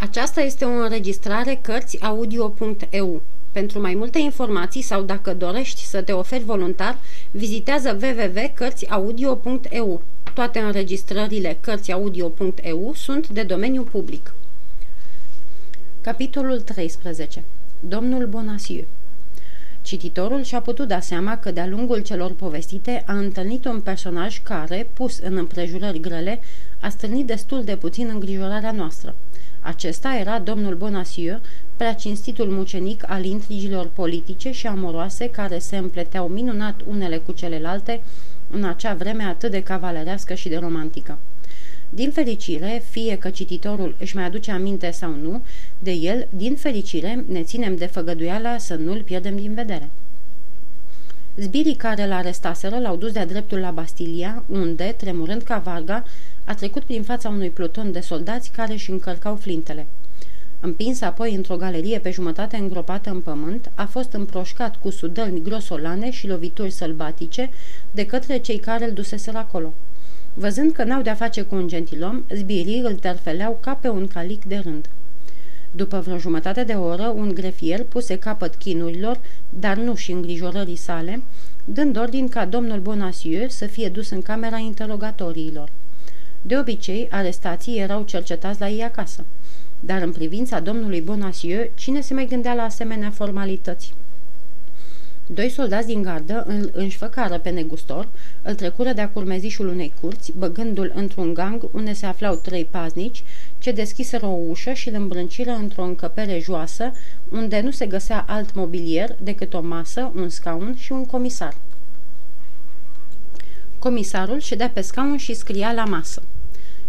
Aceasta este o înregistrare cărțiaudio.eu. Pentru mai multe informații sau dacă dorești să te oferi voluntar, vizitează www.cărțiaudio.eu. Toate înregistrările cărțiaudio.eu sunt de domeniu public. Capitolul 13. Domnul Bonacieux. Cititorul și-a putut da seama că de-a lungul celor povestite a întâlnit un personaj care, pus în împrejurări grele, a stârnit destul de puțin îngrijorarea noastră. Acesta era domnul Bonacieux, prea cinstitul mucenic al intrigilor politice și amoroase care se împleteau minunat unele cu celelalte în acea vreme atât de cavalerească și de romantică. Din fericire, fie că cititorul își mai aduce aminte sau nu de el, din fericire ne ținem de făgăduiala să nu-l pierdem din vedere. Zbirii care l arestaseră l-au dus de-a dreptul la Bastilia, unde, tremurând ca varga, a trecut prin fața unui pluton de soldați care își încărcau flintele. Împins apoi într-o galerie pe jumătate îngropată în pământ, a fost împroșcat cu sudălni grosolane și lovituri sălbatice de către cei care îl duseseră acolo. Văzând că n-au de-a face cu un gentilom, zbirii îl terfeleau ca pe un calic de rând. După vreo jumătate de oră, un grefier puse capăt chinurilor, dar nu și îngrijorării sale, dând ordin ca domnul Bonacieux să fie dus în camera interogatoriilor. De obicei, arestații erau cercetați la ei acasă, dar în privința domnului Bonacieux, cine se mai gândea la asemenea formalități? Doi soldați din gardă îl înșfăcară pe negustor, îl trecură de-a curmezișul unei curți, băgându-l într-un gang unde se aflau trei paznici, ce deschiseră o ușă și îl îmbrânciră într-o încăpere joasă, unde nu se găsea alt mobilier decât o masă, un scaun și un comisar. Comisarul ședea pe scaun și scria la masă.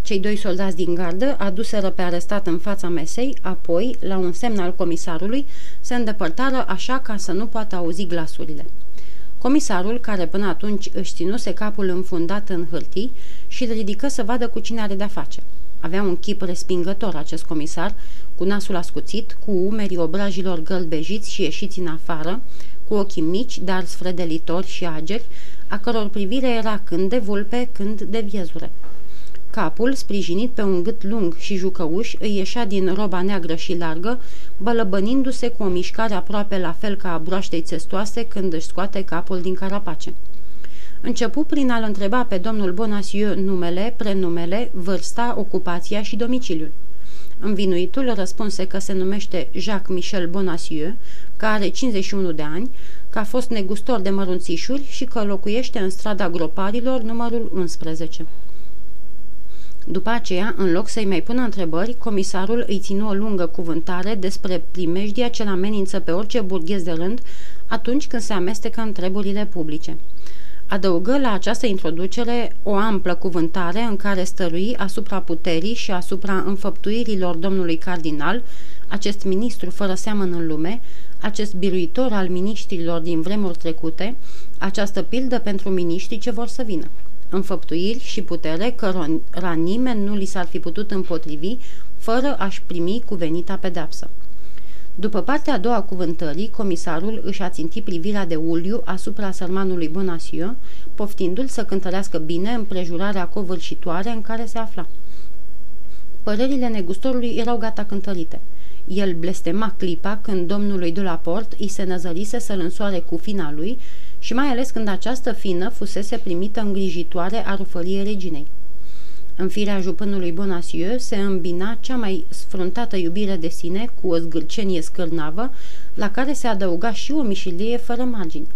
Cei doi soldați din gardă aduseră pe arestat în fața mesei, apoi, la un semn al comisarului, se îndepărtară așa ca să nu poată auzi glasurile. Comisarul, care până atunci își ținuse capul înfundat în hârtii, și-l ridică să vadă cu cine are de-a face. Avea un chip respingător acest comisar, cu nasul ascuțit, cu umerii obrajilor gălbejiți și ieșiți în afară, cu ochii mici, dar sfredelitori și ageri, a căror privire era când de vulpe, când de viezure. Capul, sprijinit pe un gât lung și jucăuș, îi ieșea din roba neagră și largă, bălăbănindu-se cu o mișcare aproape la fel ca a broaștei țestoase când își scoate capul din carapace. Începu prin a-l întreba pe domnul Bonacieux numele, prenumele, vârsta, ocupația și domiciliul. Învinuitul răspunse că se numește Jacques-Michel Bonacieux, că are 51 de ani, că a fost negustor de mărunțișuri și că locuiește în strada Groparilor, numărul 11. După aceea, în loc să-i mai pună întrebări, comisarul îi ținu o lungă cuvântare despre primejdia ce-l amenință pe orice burghez de rând atunci când se amestecă în treburile publice. Adăugă la această introducere o amplă cuvântare în care stărui asupra puterii și asupra înfăptuirilor domnului cardinal, acest ministru fără seamăn în lume, acest biruitor al miniștrilor din vremuri trecute, această pildă pentru miniștrii ce vor să vină. Înfăptuiri și putere cărora nimeni nu li s-ar fi putut împotrivi fără a-și primi cuvenita pedapsă. După partea a doua cuvântării, comisarul își a țintit privirea de uliu asupra sărmanului Bonacieux, poftindu-l să cântărească bine împrejurarea covârșitoare în care se afla. Părerile negustorului erau gata cântărite. El blestema clipa când domnului Dulaport îi se năzărise să-l însoare cu fina lui și mai ales când această fină fusese primită îngrijitoare a rufăriei reginei. În firea jupânului Bonacieux se îmbina cea mai sfruntată iubire de sine cu o zgârcenie scârnavă, la care se adăuga și o mișilie fără margini.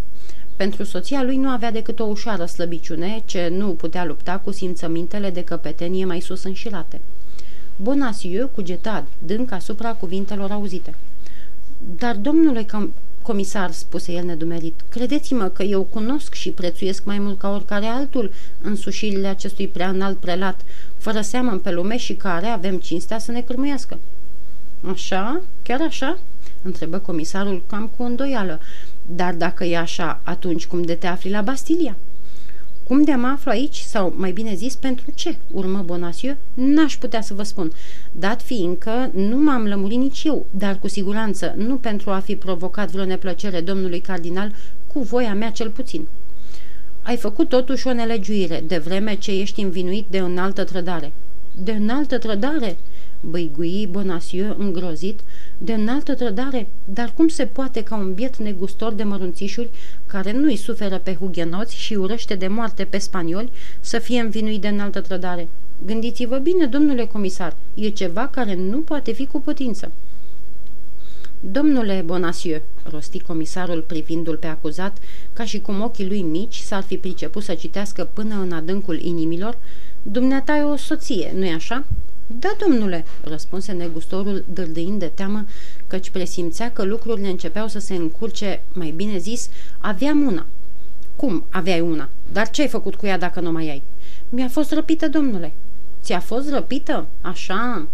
Pentru soția lui nu avea decât o ușoară slăbiciune, ce nu putea lupta cu simțămintele de căpetenie mai sus înșirate. Bonacieux cugeta adânc asupra cuvintelor auzite. "Dar, domnule comisar," spuse el nedumerit, "credeți-mă că eu cunosc și prețuiesc mai mult ca oricare altul însușirile acestui prea înalt prelat, fără seamăn pe lume și care avem cinstea să ne cârmuiască." "Așa? Chiar așa?" întrebă comisarul cam cu îndoială. "Dar dacă e așa, atunci cum de te afli la Bastilia?" "Cum de mă aflu aici, sau mai bine zis, pentru ce?" urmă Bonacieux, "n-aș putea să vă spun, dat fiindcă nu m-am lămurit nici eu, dar cu siguranță nu pentru a fi provocat vreo neplăcere domnului cardinal, cu voia mea cel puțin." "Ai făcut totuși o nelegiuire, de vreme ce ești învinuit de înaltă trădare." "De înaltă trădare?" băigui Bonacieux îngrozit de înaltă trădare, dar cum se poate ca un biet negustor de mărunțișuri, care nu-i suferă pe hugenoți și urăște de moarte pe spanioli, să fie învinuit de înaltă trădare? Gândiți-vă bine, domnule comisar, e ceva care nu poate fi cu putință. Domnule Bonacieux, rosti comisarul privindu-l pe acuzat, ca și cum ochii lui mici s-ar fi priceput să citească până în adâncul inimilor, dumneata e o soție, nu-i așa? Da, domnule, răspunse negustorul dârdâind de teamă, căci presimțea că lucrurile începeau să se încurce, mai bine zis, aveam una. Cum aveai una? Dar ce-ai făcut cu ea dacă nu mai ai? Mi-a fost răpită, domnule. Ți-a fost răpită? Așa.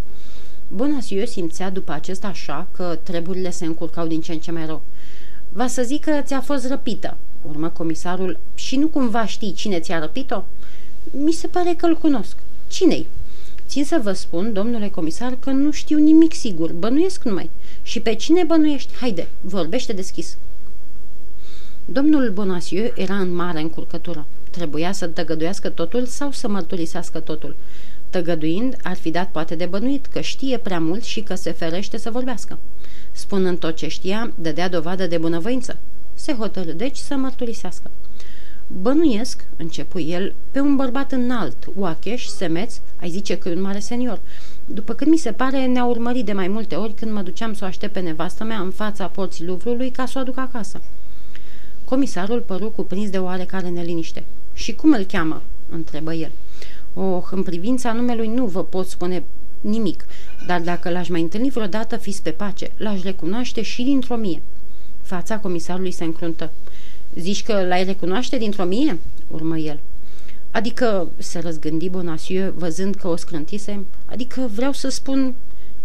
Bonacieux simțea după acest așa că treburile se încurcau din ce în ce mai rău. Va să zic că ți-a fost răpită, urmă comisarul, și nu cumva știi cine ți-a răpit-o? Mi se pare că îl cunosc. Cine-i? Țin să vă spun, domnule comisar, că nu știu nimic sigur, bănuiesc numai. Și pe cine bănuiești? Haide, vorbește deschis. Domnul Bonacieux era în mare încurcătură. Trebuia să tăgăduiască totul sau să mărturisească totul. Tăgăduind, ar fi dat poate de bănuit că știe prea mult și că se ferește să vorbească. Spunând tot ce știa, dădea dovadă de bunăvoință. Se hotărî deci să mărturisească. Bănuiesc, începu el, pe un bărbat înalt, oacheș, semeț, ai zice că un mare senior. După cât mi se pare, ne-a urmărit de mai multe ori când mă duceam să o aștept pe nevastă mea în fața porții Luvrului ca să o aduc acasă. Comisarul păru cuprins de oarecare neliniște. Și cum îl cheamă?" întrebă el. Oh, în privința numelui nu vă pot spune nimic, dar dacă l-aș mai întâlni vreodată, fiți pe pace, l-aș recunoaște și dintr-o mie." Fața comisarului se încruntă. Zici că l-ai recunoaște dintr-o mie?" urmă el. Adică, se răzgândi Bonacieux, văzând că o scrântise, adică vreau să spun...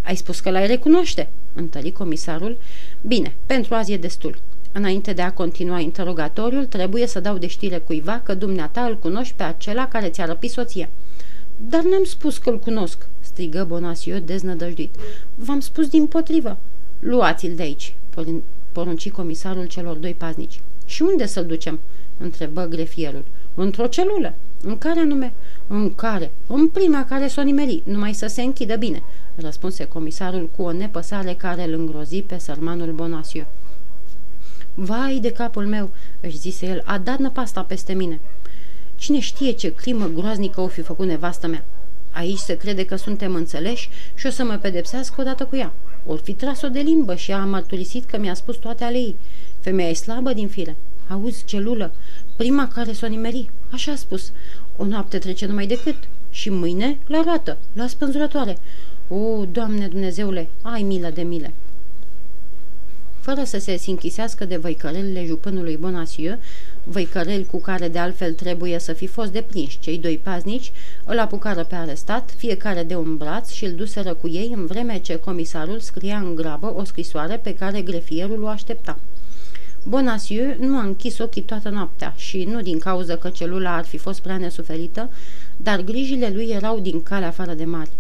Ai spus că l-ai recunoaște?" întări comisarul. Bine, pentru azi e destul. Înainte de a continua interogatoriul, trebuie să dau de știre cuiva că dumneata îl cunoști pe acela care ți-a răpit soția." Dar n-am spus că îl cunosc," strigă Bonacieux deznădăjduit. V-am spus dimpotrivă." Luați-l de aici," porunci comisarul celor doi paznici. Și unde să-l ducem?" întrebă grefierul. Într-o celulă." În care anume?" În care? În prima care s-o nimeri, numai să se închidă bine," răspunse comisarul cu o nepăsare care îl îngrozi pe sărmanul Bonacieux. Vai de capul meu," își zise el, a dat năpasta peste mine. Cine știe ce crimă groaznică o fi făcut nevastă mea. Aici se crede că suntem înțeleși și o să mă pedepsească odată cu ea. Or fi tras-o de limbă și a mărturisit că mi-a spus toate ale ei. Femeia e slabă din fire. Auzi, celulă, prima care s-o nimeri, așa a spus. O noapte trece numai decât și mâine la roată, la spânzurătoare. O, Doamne Dumnezeule, ai milă de mile." Fără să se sinchisească de văicărelile jupânului Bonacieux, văicăreli cu care de altfel trebuie să fi fost deprinși cei doi paznici, îl apucară pe arestat, fiecare de un braț și îl duseră cu ei în vreme ce comisarul scria în grabă o scrisoare pe care grefierul o aștepta. Bonacieux nu a închis ochii toată noaptea și nu din cauza că celula ar fi fost prea nesuferită, dar grijile lui erau din cale afară de mari.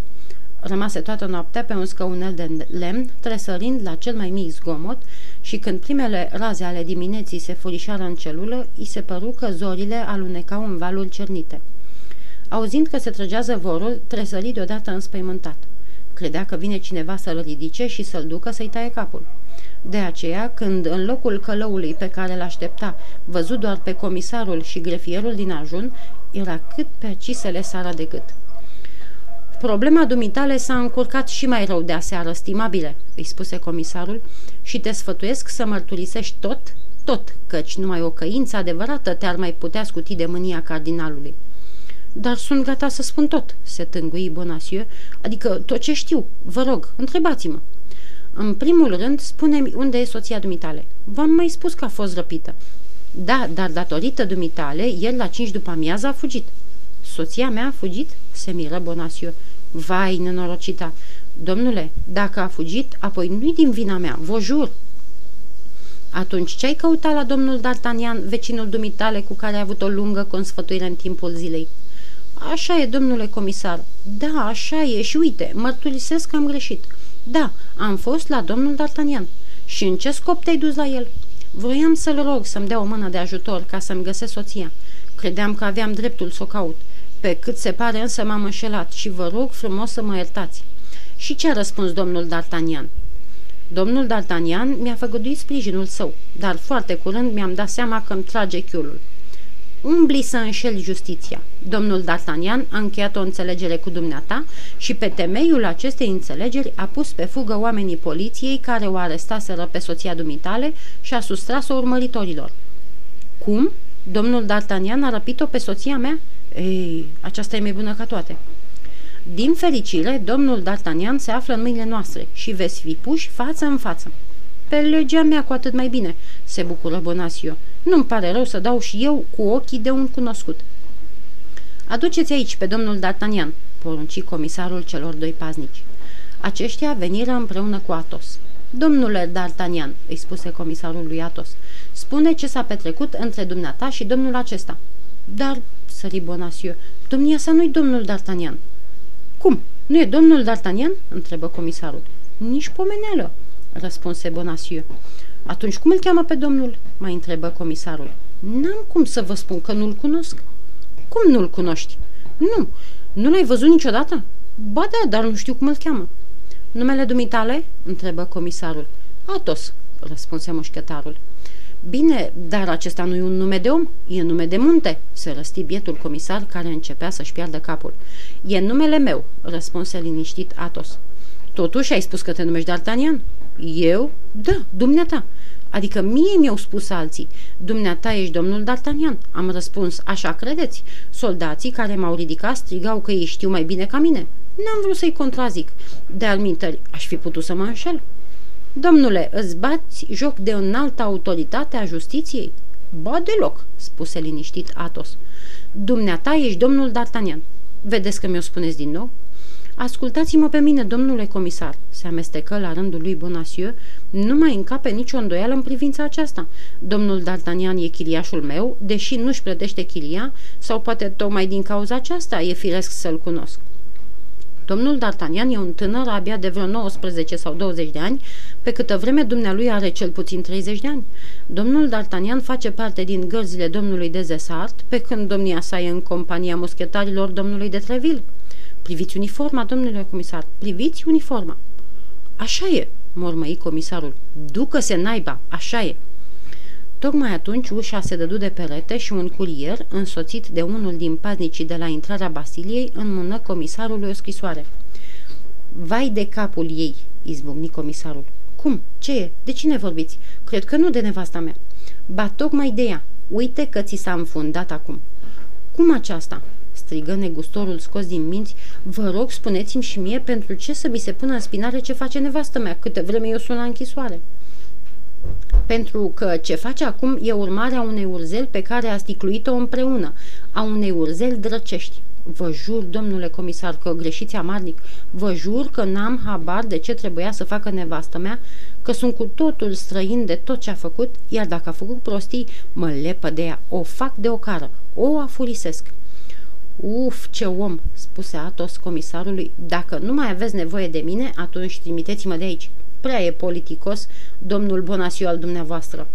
Rămase toată noaptea pe un scăunel de lemn, tresărind la cel mai mic zgomot și când primele raze ale dimineții se furișară în celulă, i se păru că zorile alunecau în valuri cernite. Auzind că se trăgea zăvorul, tresări deodată înspăimântat. Credea că vine cineva să-l ridice și să-l ducă să-i taie capul. De aceea, când în locul călăului pe care l-aștepta, văzut doar pe comisarul și grefierul din ajun, era cât pe acisele sara de gât. Problema dumitale s-a încurcat și mai rău de aseară, stimabile," îi spuse comisarul, și te sfătuiesc să mărturisești tot, căci numai o căință adevărată te-ar mai putea scuti de mânia cardinalului." Dar sunt gata să spun tot," se tângui Bonacieux, adică tot ce știu, vă rog, întrebați-mă." În primul rând, spune-mi unde e soția dumitale. V-am mai spus că a fost răpită." Da, dar datorită dumitale, el la 5 după amiază a fugit." Soția mea a fugit?" se miră Bonacieux. Vai, nenorocita! Domnule, dacă a fugit, apoi nu-i din vina mea, vă jur!" Atunci ce-ai căutat la domnul D'Artagnan, vecinul dumitale cu care ai avut o lungă consfătuire în timpul zilei?" Așa e, domnule comisar. Da, așa e și uite, mărturisesc că am greșit. Da, am fost la domnul D'Artagnan. Și în ce scop te-ai dus la el?" Vroiam să-l rog să-mi dea o mână de ajutor ca să-mi găsesc soția. Credeam că aveam dreptul să o caut. Pe cât se pare însă m-am înșelat și vă rog frumos să mă iertați. Și ce a răspuns domnul D'Artagnan? Domnul D'Artagnan mi-a făgăduit sprijinul său, dar foarte curând mi-am dat seama că îmi trage chiulul. Umbli să înșeli justiția. Domnul D'Artagnan a încheiat o înțelegere cu dumneata și pe temeiul acestei înțelegeri a pus pe fugă oamenii poliției care o arestaseră pe soția dumitale și a sustras-o urmăritorilor. Cum? Domnul D'Artagnan a răpit-o pe soția mea? Ei, aceasta e mai bună ca toate. Din fericire, domnul D'Artagnan se află în mâinile noastre și veți fi puși față în față. Pe legea mea, cu atât mai bine, se bucură Bonacieux. Nu-mi pare rău să dau și eu cu ochii de un cunoscut. Aduceți aici pe domnul D'Artagnan, porunci comisarul celor doi paznici. Aceștia veniră împreună cu Atos. Domnule D'Artagnan, îi spuse comisarul lui Atos, spune ce s-a petrecut între dumneata și domnul acesta. Dar, sări Bonacieux, domnia sa nu-i domnul D'Artagnan. Cum? Nu e domnul D'Artagnan? Întrebă comisarul. Nici pomeneală, răspunse Bonacieux. Atunci cum îl cheamă pe domnul? Mai întrebă comisarul. N-am cum să vă spun că nu-l cunosc. Cum nu-l cunoști? Nu. Nu l-ai văzut niciodată? Ba da, dar nu știu cum îl cheamă. Numele dumitale? Întrebă comisarul. Atos, răspunse mușchetarul. Bine, dar acesta nu e un nume de om, e nume de munte, se răsti bietul comisar care începea să-și piardă capul. E numele meu, răspunse liniștit Atos. Totuși ai spus că te numești D'Artagnan? Eu? Da, dumneata. Adică mie mi-au spus alții. Dumneata ești domnul D'Artagnan. Am răspuns, așa credeți? Soldații care m-au ridicat strigau că ei știu mai bine ca mine. N-am vrut să-i contrazic. De alminteri, aș fi putut să mă înșel. Domnule, îți bați joc de înaltă autoritate a justiției? Ba deloc, spuse liniștit Atos. Dumneata ești domnul D'Artagnan. Vedeți că mi-o spuneți din nou? Ascultați-mă pe mine, domnule comisar, se amestecă la rândul lui Bonacieux, nu mai încape nicio îndoială în privința aceasta. Domnul D'Artagnan e chiriașul meu, deși nu-și plătește chiria, sau poate tocmai din cauza aceasta e firesc să-l cunosc. Domnul D'Artagnan e un tânăr abia de vreo 19 sau 20 de ani, pe câtă vreme dumnealui are cel puțin 30 de ani. Domnul D'Artagnan face parte din gărzile domnului de Essart, pe când domnia sa e în compania muschetarilor domnului de Treville. Priviți uniforma, domnule comisar, priviți uniforma. Așa e, mormăi comisarul. Ducă-se naiba, așa e. Tocmai atunci ușa se dădu de perete și un curier, însoțit de unul din paznicii de la intrarea Basiliei, înmână comisarului o scrisoare. Vai de capul ei, izbucni comisarul. Cum? Ce e? De cine vorbiți? Cred că nu de nevasta mea. Ba tocmai de ea. Uite că ți s-a înfundat acum. Cum aceasta? Strigă negustorul scos din minți. Vă rog, spuneți-mi și mie pentru ce să mi se pună în spinare ce face nevastă mea, câte vreme eu sunt la închisoare. Pentru că ce face acum e urmarea unei urzeli pe care a sticluit-o împreună, a unei urzeli drăcești. Vă jur, domnule comisar, că greșiți amarnic. Vă jur că n-am habar de ce trebuia să facă nevastă mea, că sunt cu totul străin de tot ce a făcut, iar dacă a făcut prostii, mă lepă de ea, o fac de ocară, o afurisesc. Uf, ce om, spuse Atos comisarului, dacă nu mai aveți nevoie de mine, atunci trimiteți-mă de aici. Prea e politicos domnul Bonacieux al dumneavoastră.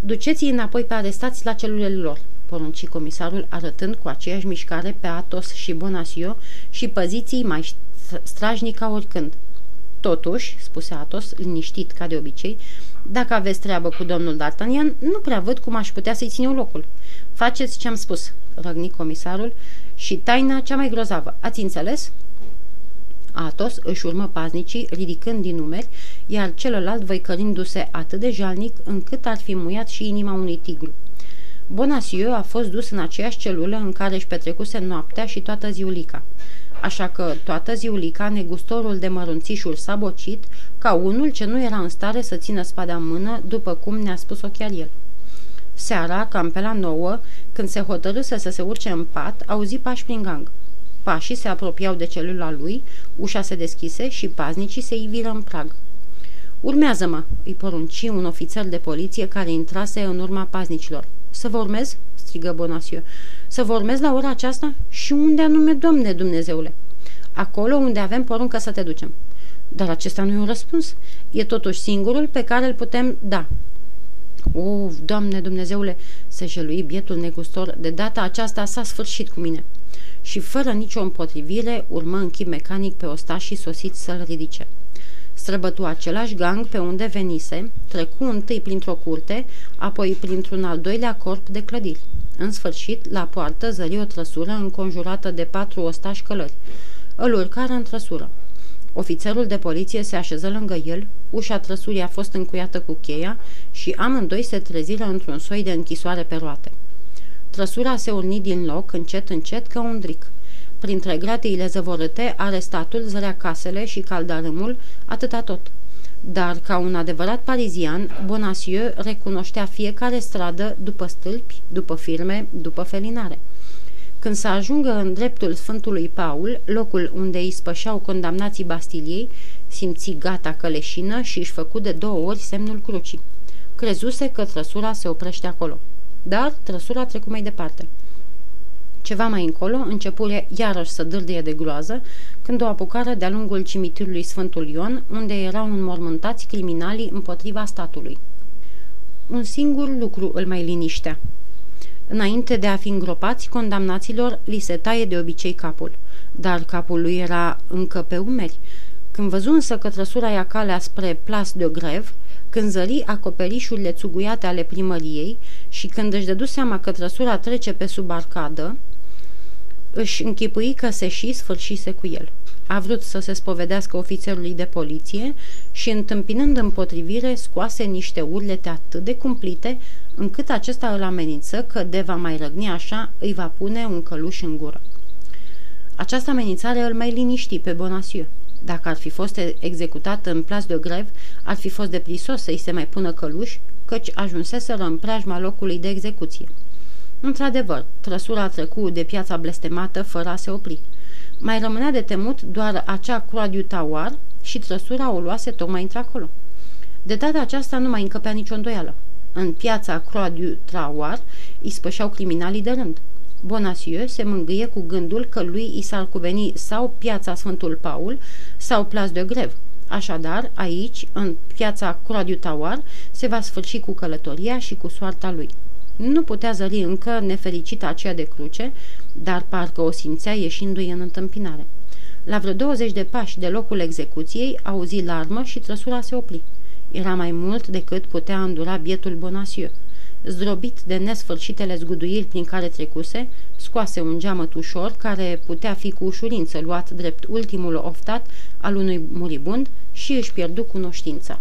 Duceți-i înapoi pe arestați la celulele lor, porunci comisarul arătând cu aceeași mișcare pe Atos și Bonacieux, și păziți-i mai strajnic ca oricând. Totuși, spuse Atos, liniștit ca de obicei, dacă aveți treabă cu domnul D'Artagnan, nu prea văd cum aș putea să-i țin eu locul. Faceți ce-am spus, răgni comisarul, și taina cea mai grozavă. Ați înțeles? Atos își urmă paznicii, ridicând din umeri, iar celălalt văicărindu-se atât de jalnic încât ar fi muiat și inima unui tigru. Bonacieux a fost dus în aceeași celulă în care își petrecuse noaptea și toată ziulica. Așa că toată ziulica negustorul de mărunțișuri s-a bocit ca unul ce nu era în stare să țină spada în mână, după cum ne-a spus-o chiar el. Seara, cam pe la 9, când se hotărâse să se urce în pat, auzi pași prin gang. Pașii se apropiau de celula lui, ușa se deschise și paznicii se iviră în prag. Urmează-mă, îi porunci un ofițer de poliție care intrase în urma paznicilor. Să vă urmez? Strigă Bonacieux. Să vă urmez la ora aceasta? Și unde anume, Doamne Dumnezeule? Acolo unde avem poruncă să te ducem. Dar acesta nu e un răspuns. E totuși singurul pe care îl putem da. Uf, Doamne Dumnezeule, se jălui bietul negustor, de data aceasta s-a sfârșit cu mine. Și fără nicio împotrivire urmă în chip mecanic pe ostașii sosiți să-l ridice. Străbătu același gang pe unde venise, trecu întâi printr-o curte, apoi printr-un al doilea corp de clădiri. În sfârșit, la poartă zări o trăsură înconjurată de 4 ostași călări. Îl urcară în trăsură. Ofițerul de poliție se așeză lângă el, ușa trăsurii a fost încuiată cu cheia și amândoi se treziră într-un soi de închisoare pe roate. Trăsura se urni din loc, încet, încet, ca un dric. Printre gratiile zăvorâte, arestatul zărea casele și caldarâmul, atâta tot. Dar, ca un adevărat parizian, Bonacieux recunoștea fiecare stradă după stâlpi, după firme, după felinare. Când să ajungă în dreptul Sfântului Paul, locul unde îi spășeau condamnații Bastiliei, simți gata că leșină și își făcu de 2 ori semnul crucii. Crezuse că trăsura se oprește acolo. Dar trăsura trecu mai departe. Ceva mai încolo, începure iarăși să dârdie de groază, când o apucară de-a lungul cimitirului Sfântul Ion, unde erau înmormântați criminalii împotriva statului. Un singur lucru îl mai liniștea. Înainte de a fi îngropați, condamnaților li se taie de obicei capul, dar capul lui era încă pe umeri. Când văzu însă că trăsura ia calea spre Place de Grève, când zări acoperișurile țuguiate ale primăriei și când își dădu seama că trăsura trece pe sub arcadă, își închipui că se și sfârșise cu el. A vrut să se spovedească ofițerului de poliție și, întâmpinând împotrivire, scoase niște urlete atât de cumplite, încât acesta îl amenință că, de va mai răgni așa, îi va pune un căluș în gură. Această amenințare îl mai liniști pe Bonacieux. Dacă ar fi fost executat în Place de Grève, ar fi fost deprisos să-i se mai pună căluș, căci ajunseseră în preajma locului de execuție. Într-adevăr, trăsura trecu de piața blestemată fără a se opri. Mai rămânea de temut doar acea Croix-du-Trahoir și trăsura o luase tocmai într-acolo. De data aceasta nu mai încăpea nicio îndoială. În piața Croix-du-Trahoir îi spășeau criminalii de rând. Bonacieux se mângâie cu gândul că lui i s-ar cuveni sau piața Sfântul Paul sau Place de Grève. Așadar, aici, în piața Croix-du-Trahoir, se va sfârși cu călătoria și cu soarta lui. Nu putea zări încă nefericita aceea de cruce, dar parcă o simțea ieșindu-i în întâmpinare. La vreo 20 de pași de locul execuției, auzi larmă și trăsura se opri. Era mai mult decât putea îndura bietul Bonacieux. Zdrobit de nesfârșitele zguduiri prin care trecuse, scoase un geamăt ușor, care putea fi cu ușurință luat drept ultimul oftat al unui muribund, și își pierdu cunoștința.